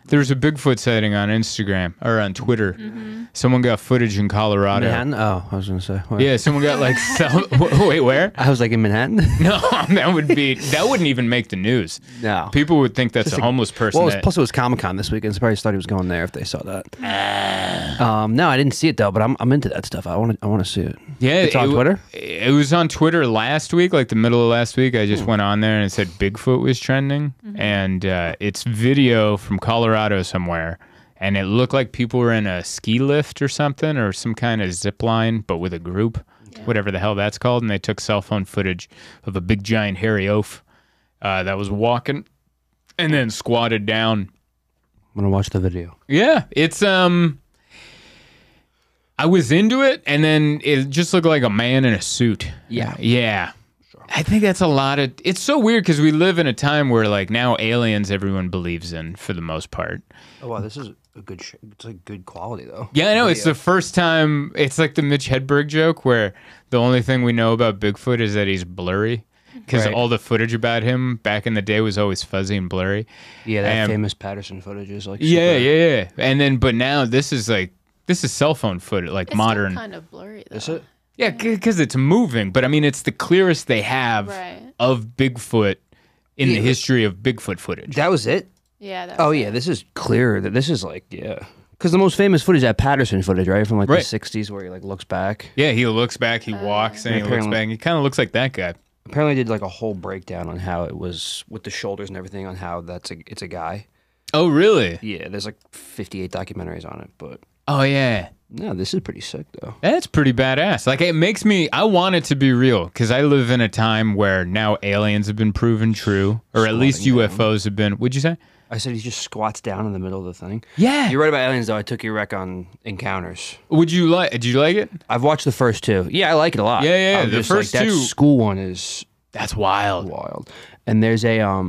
There was a Bigfoot sighting on Instagram or on Twitter. Mm-hmm. Someone got footage in Colorado. Manhattan? Oh, I was gonna say. Where? Yeah, someone got like. Wait, where? I was like, in Manhattan. No, that wouldn't even make the news. No, people would think that's a homeless person. Well, plus it was Comic-Con this weekend. So probably thought he was going there if they saw that. No, I didn't see it though. But I'm into that stuff. I want to see it. Yeah, it's on Twitter. It was on Twitter last week, like the middle of last week. I just went on there and it said Bigfoot was trending, and it's video from Colorado. Somewhere, and it looked like people were in a ski lift or something, or some kind of zip line, but with a group, whatever the hell that's called. And they took cell phone footage of a big giant hairy oaf that was walking and then squatted down. I'm gonna watch the video. Yeah, it's I was into it, and then it just looked like a man in a suit. Yeah. I think that's a lot of... It's so weird because we live in a time where, like, now aliens everyone believes in for the most part. Oh, wow, this is a good... It's, like, good quality, though. Yeah, I know. Video. It's the first time... It's like the Mitch Hedberg joke where the only thing we know about Bigfoot is that he's blurry because all the footage about him back in the day was always fuzzy and blurry. Yeah, that famous Patterson footage is, like... Yeah. And then... But now this is, like... This is cell phone footage, like, it's modern... It's kind of blurry, though. Is it? Yeah, because it's moving, but I mean, it's the clearest they have of Bigfoot in the history of Bigfoot footage. That was it? Yeah. Yeah, this is clearer. This is like, because the most famous footage is that Patterson footage, right? From like the 60s where he like looks back. Yeah, he looks back, he walks, and he looks back. He kind of looks like that guy. Apparently did like a whole breakdown on how it was with the shoulders and everything on how it's a guy. Oh, really? Yeah, there's like 58 documentaries on it, but... Oh, yeah. No, this is pretty sick, though. That's pretty badass. Like, it makes me... I want it to be real, because I live in a time where now aliens have been proven true, or at least UFOs have been... What'd you say? I said he just squats down in the middle of the thing. Yeah. You're right about aliens, though. I took your rec on Encounters. Did you like it? I've watched the first two. Yeah, I like it a lot. Yeah. The first two... That school one is... That's wild. Wild. And there's a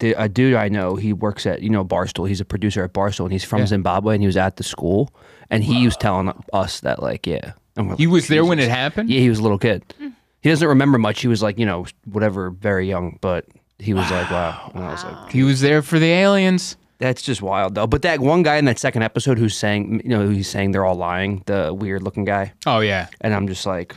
dude I know, he works at, Barstool. He's a producer at Barstool, and he's from Zimbabwe, and he was at the school, and he was telling us that, he was there when it happened? Yeah, he was a little kid. He doesn't remember much. He was like, whatever, very young, but he was like, wow. And I was like, he was there for the aliens. That's just wild, though. But that one guy in that second episode who's saying, he's saying they're all lying, the weird-looking guy. Oh, yeah. And I'm just like...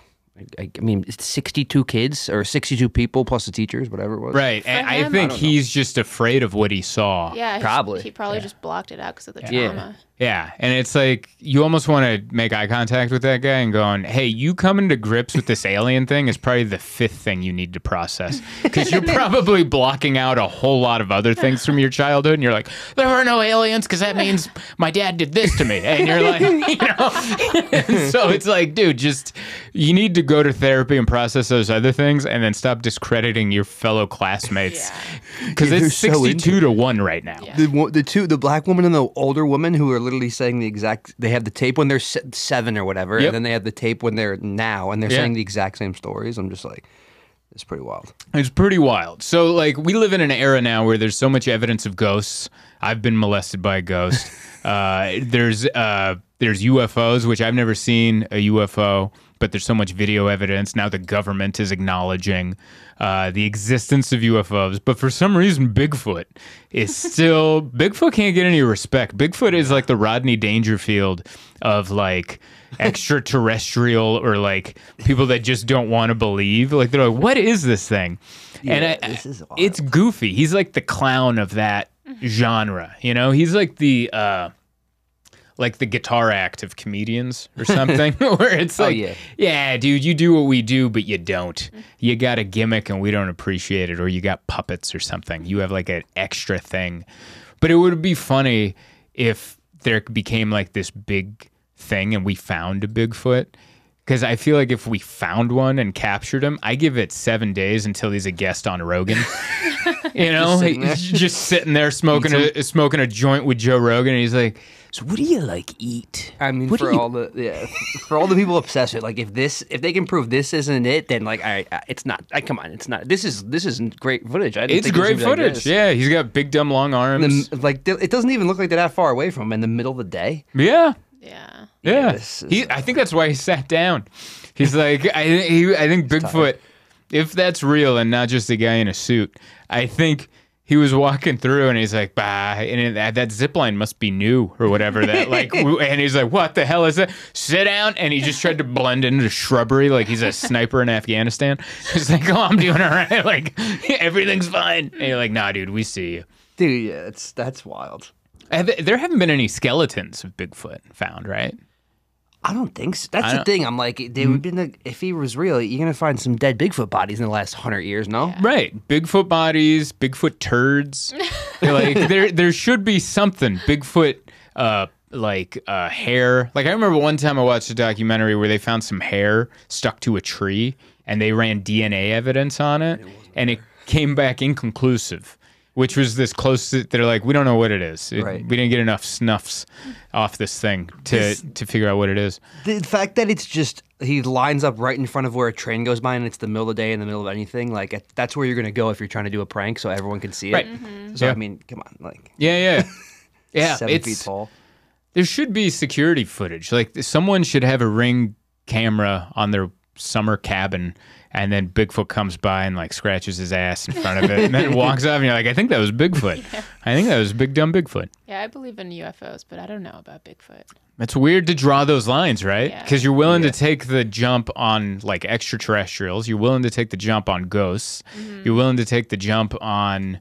I mean, it's 62 kids or 62 people plus the teachers, whatever it was. Right. And I think he's just afraid of what he saw. Yeah. Probably. He probably just blocked it out because of the trauma. Yeah. And it's like you almost want to make eye contact with that guy and going, hey, you coming to grips with this alien thing is probably the fifth thing you need to process because you're probably blocking out a whole lot of other things from your childhood. And you're like, there are no aliens because that means my dad did this to me. And you're like, And so it's like, dude, just you need to go to therapy and process those other things and then stop discrediting your fellow classmates because it's 62 to 1 right now. Yeah. The black woman and the older woman who are literally saying the exact, they have the tape when they're 7 or whatever, and then they have the tape when they're now, and they're saying the exact same stories. I'm just like, it's pretty wild. It's pretty wild. So, like, we live in an era now where there's so much evidence of ghosts. I've been molested by a ghost. There's There's UFOs, which I've never seen a UFO, but there's so much video evidence. Now the government is acknowledging the existence of UFOs. But for some reason, Bigfoot is still... Bigfoot can't get any respect. Bigfoot is like the Rodney Dangerfield of like extraterrestrial or like people that just don't want to believe. Like they're like, what is this thing? Yeah, and this is wild. It's goofy. He's like the clown of that genre. You know, he's like the Guitar Act of comedians or something, where it's like, yeah, dude, you do what we do, but you don't. You got a gimmick and we don't appreciate it, or you got puppets or something. You have like an extra thing. But it would be funny if there became like this big thing and we found a Bigfoot. Because I feel like if we found one and captured him, I give it 7 days until he's a guest on Rogan. You know, he's just sitting there smoking a joint with Joe Rogan, and he's like, "So what do you like eat?" I mean, for all the people obsessed with like if they can prove this isn't it, then like it's not. Come on, it's not. This is great footage. It's great footage. Yeah, he's got big dumb long arms. It doesn't even look like they're that far away from him in the middle of the day. Yeah. Yeah. Yeah. I think that's why he sat down. He's like, I think Bigfoot, if that's real and not just a guy in a suit, I think he was walking through and he's like, bah, and that zip line must be new or whatever. That like, and he's like, what the hell is that? Sit down. And he just tried to blend into shrubbery like he's a sniper in Afghanistan. He's like, oh, I'm doing all right. Like, everything's fine. And you're like, nah, dude, we see you. Dude, yeah, that's wild. There haven't been any skeletons of Bigfoot found, right? I don't think so. That's the thing. I'm like, they would be if he was real, you're going to find some dead Bigfoot bodies in the last 100 years, no? Yeah. Right. Bigfoot bodies, Bigfoot turds. Like there should be something. Bigfoot hair. Like I remember one time I watched a documentary where they found some hair stuck to a tree and they ran DNA evidence on it and it came back inconclusive. Which was this close? They're like, we don't know what it is. We didn't get enough snuffs off this thing to figure out what it is. The fact that it's just he lines up right in front of where a train goes by, and it's the middle of the day, in the middle of anything. Like that's where you're gonna go if you're trying to do a prank, so everyone can see it. Right. Mm-hmm. So I mean, come on, like yeah, 7 feet tall. There should be security footage. Like someone should have a Ring camera on their summer cabin. And then Bigfoot comes by and like scratches his ass in front of it and then walks off and you're like, I think that was Bigfoot. Yeah. I think that was big dumb Bigfoot. Yeah, I believe in UFOs, but I don't know about Bigfoot. It's weird to draw those lines, right? Because you're willing to take the jump on like extraterrestrials. You're willing to take the jump on ghosts. Mm-hmm. You're willing to take the jump on...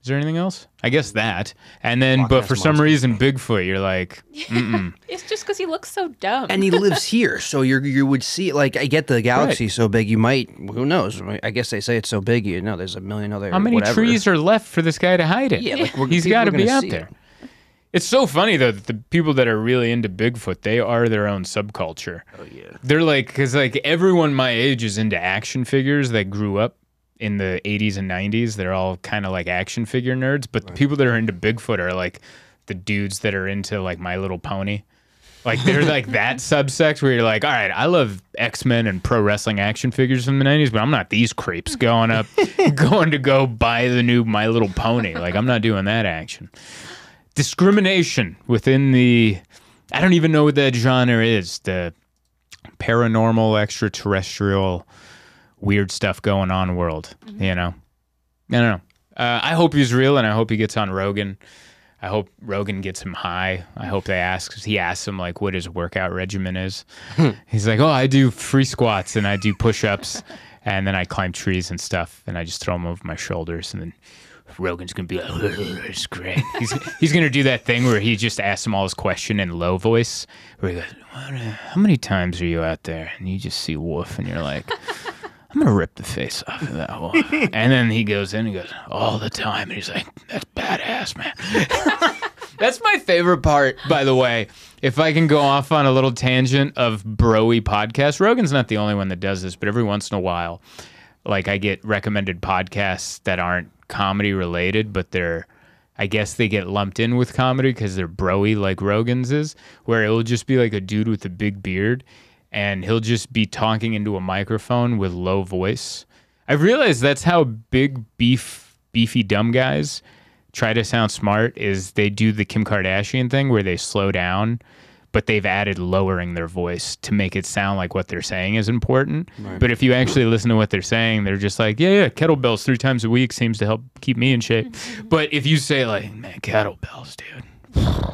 Is there anything else? I guess that. And then, but for some reason, Bigfoot, you're like, mm-mm. It's just because he looks so dumb. And he lives here, so you would see, like, I get the galaxy so big, you might, who knows? I guess they say it's so big, you know, there's a million other How many trees are left for this guy to hide in? Yeah, like, he's got to be out there. It's so funny, though, that the people that are really into Bigfoot, they are their own subculture. Oh, yeah. They're like, because, like, everyone my age is into action figures that grew up in the 80s and 90s, they're all kind of like action figure nerds, but the people that are into Bigfoot are like the dudes that are into like My Little Pony. Like they're like that subsect where you're like, all right, I love X-Men and pro wrestling action figures from the 90s, but I'm not these creeps going to go buy the new My Little Pony. Like I'm not doing that action. Discrimination within the, I don't even know what that genre is, the paranormal, extraterrestrial, weird stuff going on world, you know? I don't know. I hope he's real, and I hope he gets on Rogan. I hope Rogan gets him high. I hope he asks him, like, what his workout regimen is. He's like, oh, I do free squats, and I do push-ups, and then I climb trees and stuff, and I just throw them over my shoulders, and then Rogan's going to be like, it's great. He's going to do that thing where he just asks him all his question in low voice, where he goes, how many times are you out there? And you just see Wolf, and you're like... I'm going to rip the face off of that one. And then he goes in and goes, all the time. And he's like, that's badass, man. That's my favorite part, by the way. If I can go off on a little tangent of bro-y podcasts, Rogan's not the only one that does this, but every once in a while, like I get recommended podcasts that aren't comedy related, but they're, I guess they get lumped in with comedy because they're bro-y like Rogan's is, where it will just be like a dude with a big beard. And he'll just be talking into a microphone with low voice. I realized that's how big, beefy dumb guys try to sound smart, is they do the Kim Kardashian thing where they slow down but they've added lowering their voice to make it sound like what they're saying is important. Right. But if you actually listen to what they're saying, they're just like, yeah, kettlebells 3 times a week seems to help keep me in shape. But if you say like, man, kettlebells, dude,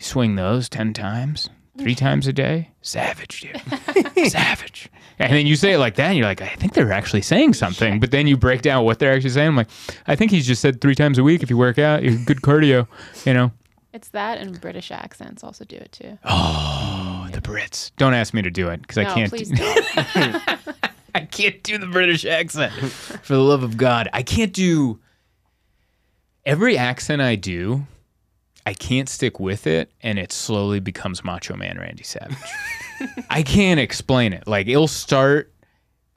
swing those 10 times, 3 times a day, savage, dude, savage. And then you say it like that and you're like, I think they're actually saying something. But then you break down what they're actually saying. I'm like, I think he's just said 3 times a week if you work out, you're good cardio, you know. It's that, and British accents also do it too. Oh, the Brits. Don't ask me to do it because I can't. Please don't. I can't do the British accent. For the love of God. I can't do every accent I do. I can't stick with it, and it slowly becomes Macho Man Randy Savage. I can't explain it. Like, it'll start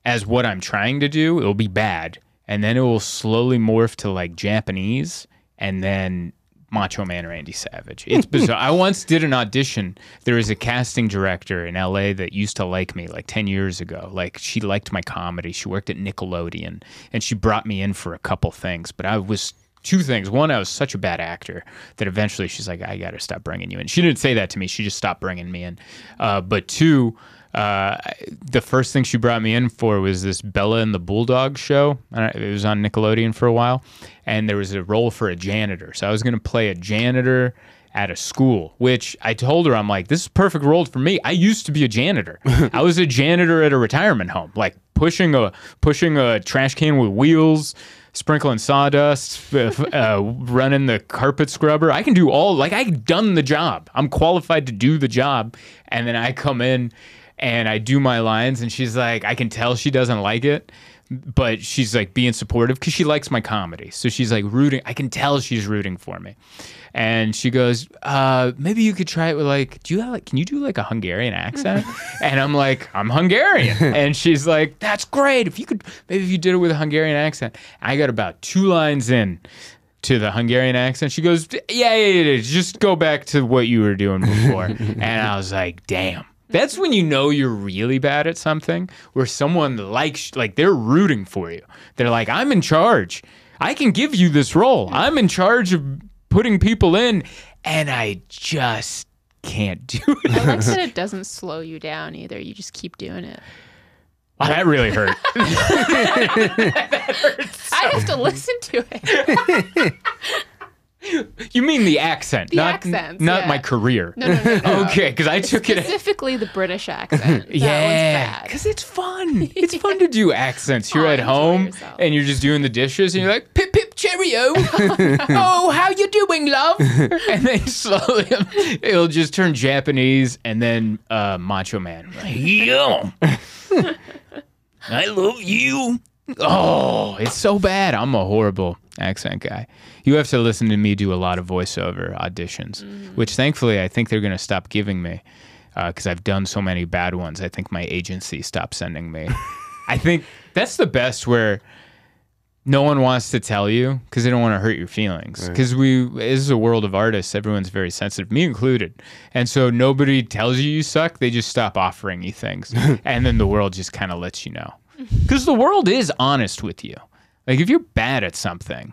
as what I'm trying to do. It'll be bad, and then it will slowly morph to like Japanese, and then Macho Man Randy Savage. It's bizarre. I once did an audition. There was a casting director in LA that used to like me like 10 years ago. Like, she liked my comedy. She worked at Nickelodeon, and she brought me in for a couple things. But I was 2 things. One, I was such a bad actor that eventually she's like, I got to stop bringing you in. She didn't say that to me. She just stopped bringing me in. But 2, the first thing she brought me in for was this Bella and the Bulldog show. It was on Nickelodeon for a while, and there was a role for a janitor. So I was going to play a janitor at a school, which I told her, I'm like, this is a perfect role for me. I used to be a janitor. I was a janitor at a retirement home, like pushing a trash can with wheels, sprinkling sawdust, running the carpet scrubber. I can do all, like, I've done the job. I'm qualified to do the job. And then I come in and I do my lines, and she's like, I can tell she doesn't like it, but she's like being supportive because she likes my comedy. So she's like rooting. I can tell she's rooting for me. And she goes, maybe you could try it with like, can you do like a Hungarian accent? And I'm like, I'm Hungarian. And she's like, that's great. Maybe if you did it with a Hungarian accent. I got about 2 lines in to the Hungarian accent. She goes, yeah, just go back to what you were doing before. And I was like, damn. That's when you know you're really bad at something, where someone likes, like, they're rooting for you. They're like, I'm in charge. I can give you this role. I'm in charge of putting people in, and I just can't do it. I like that it doesn't slow you down either. You just keep doing it. Oh, that really hurt. That hurts so. I have to listen to it. You mean the accent, not my career. No. Okay, because I took specifically the British accent. Yeah, because it's fun. It's fun to do accents. You're at home and you're just doing the dishes, and you're like, pip pip cheerio. Oh, how you doing, love? And then slowly it'll just turn Japanese, and then Macho Man. Yeah, I love you. Oh, it's so bad. I'm a horrible accent guy. You have to listen to me do a lot of voiceover auditions, which thankfully I think they're going to stop giving me because I've done so many bad ones. I think my agency stopped sending me. I think that's the best, where no one wants to tell you because they don't want to hurt your feelings. Because this is a world of artists. Everyone's very sensitive, me included. And so nobody tells you suck. They just stop offering you things. And then the world just kind of lets you know. Because the world is honest with you. Like, if you're bad at something,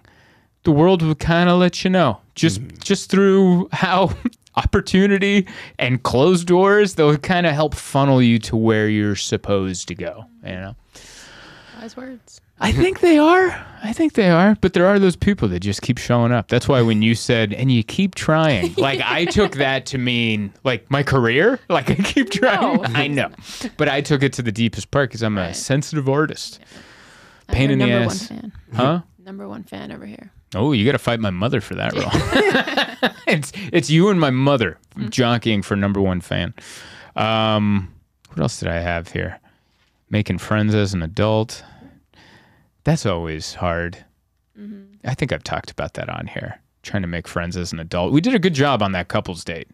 the world will kind of let you know. Just through how opportunity and closed doors, they'll kind of help funnel you to where you're supposed to go, you know? Wise words. I think they are. But there are those people that just keep showing up. That's why when you said, and you keep trying, like, I took that to mean, like, my career? Like, I keep trying? No, I know. But I took it to the deepest part because I'm a sensitive artist. Yeah. Pain in the ass. Number 1 fan. Huh? Number 1 fan over here. Oh, you got to fight my mother for that role. It's you and my mother jockeying for number 1 fan. What else did I have here? Making friends as an adult. That's always hard. I think I've talked about that on here. Trying to make friends as an adult. We did a good job on that couple's date.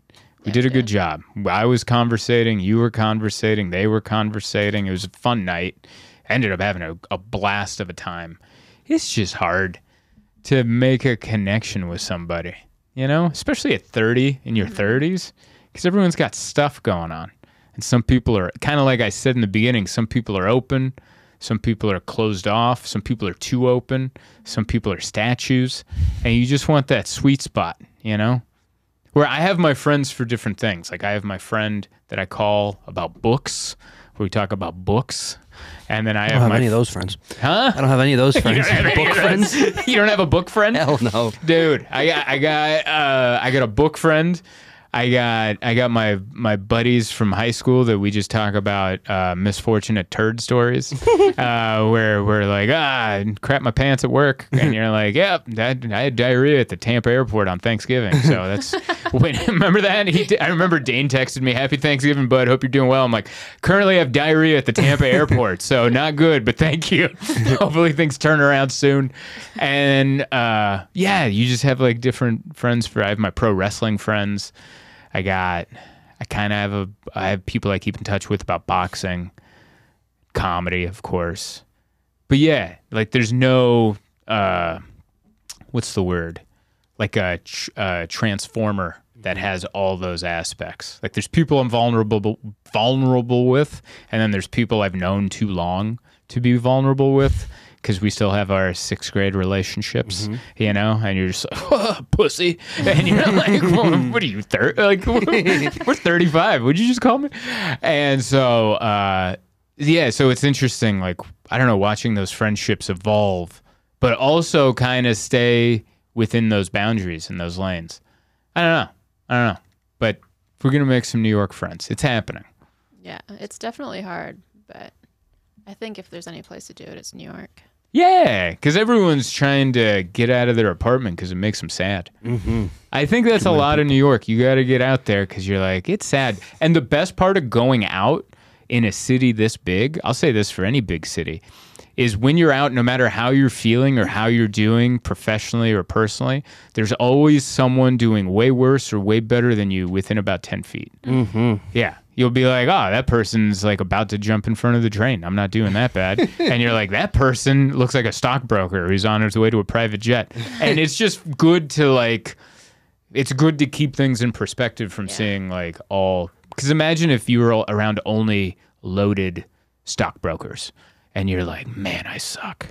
We did a good job. I was conversating. You were conversating. They were conversating. It was a fun night. Ended up having a blast of a time. It's just hard to make a connection with somebody, you know, especially at 30, in your 30s, because everyone's got stuff going on. And some people are, kind of like I said in the beginning, some people are open, some people are closed off, some people are too open, some people are statues, and you just want that sweet spot, you know? where I have my friends for different things. Like I have my friend that I call about books, where we talk about books. And then I don't have any of those friends. Huh? I don't have any of those friends. You don't have book friends? You don't have a book friend? Hell no. Dude, I got a book friend. I got my buddies from high school that we just talk about misfortunate turd stories, where we're like, I crap my pants at work, and you're like, yep, I had diarrhea at the Tampa airport on Thanksgiving. So that's remember that? I remember Dane texted me, "Happy Thanksgiving, bud. Hope you're doing well." I'm like, currently have diarrhea at the Tampa airport, so not good, but thank you. Hopefully things turn around soon. And yeah, you just have like different friends. I have my pro wrestling friends. I have people I keep in touch with about boxing, comedy, of course. But yeah, like there's no, what's the word? Like a transformer that has all those aspects. Like there's people I'm vulnerable with, and then there's people I've known too long to be vulnerable with, because we still have our 6th grade relationships, you know, and you're just like, oh, pussy. And you're like, well, what are you, like, we're 35, would you just call me? And so, yeah, so it's interesting, like, I don't know, watching those friendships evolve, but also kind of stay within those boundaries and those lanes. I don't know, but we're going to make some New York friends. It's happening. Yeah, it's definitely hard, but I think if there's any place to do it, it's New York. Yeah, because everyone's trying to get out of their apartment because it makes them sad. Mm-hmm. I think that's a lot of New York. You got to get out there because you're like, it's sad. And the best part of going out in a city this big, I'll say this for any big city, is when you're out, no matter how you're feeling or how you're doing professionally or personally, there's always someone doing way worse or way better than you within about 10 feet. Mm-hmm. Yeah. You'll be like, oh, that person's like about to jump in front of the train. I'm not doing that bad. And you're like, that person looks like a stockbroker who's on his way to a private jet. And it's just good to like, it's good to keep things in perspective from seeing like all, because imagine if you were around only loaded stockbrokers and you're like, man, I suck.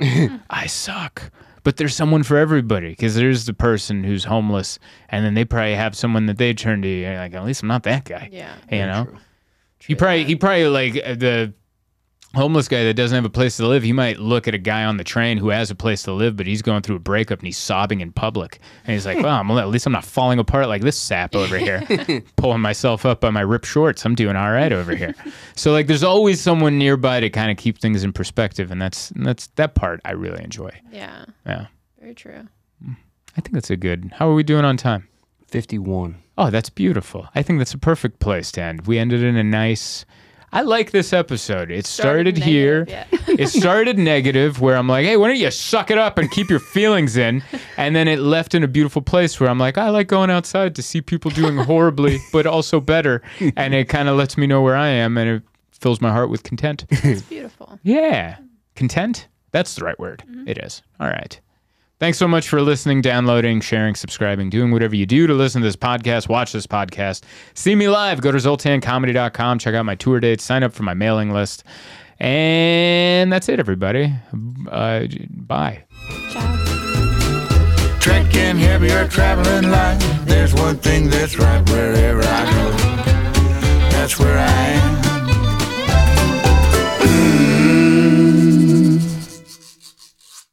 I suck. But there's someone for everybody, because there's the person who's homeless and then they probably have someone that they turn to you and you're like, at least I'm not that guy. Yeah. You know? True. He probably like the homeless guy that doesn't have a place to live. He might look at a guy on the train who has a place to live, but he's going through a breakup and he's sobbing in public. And he's like, well, at least I'm not falling apart like this sap over here, pulling myself up by my ripped shorts. I'm doing all right over here. So like, there's always someone nearby to kind of keep things in perspective, and that's that part I really enjoy. Yeah. Yeah. Very true. I think that's a good. How are we doing on time? 51. Oh, that's beautiful. I think that's a perfect place to end. We ended in a nice, I like this episode. It started negative, here. Yeah. It started negative, where I'm like, hey, why don't you suck it up and keep your feelings in? And then it left in a beautiful place where I'm like, I like going outside to see people doing horribly, but also better. And it kind of lets me know where I am, and it fills my heart with content. It's beautiful. Yeah. Content? That's the right word. Mm-hmm. It is. All right. Thanks so much for listening, downloading, sharing, subscribing, doing whatever you do to listen to this podcast, watch this podcast, see me live. Go to ZoltanComedy.com, check out my tour dates, sign up for my mailing list. And that's it, everybody. Bye. Ciao. Trekking heavier, traveling light. There's one thing that's right wherever I go. That's where I am.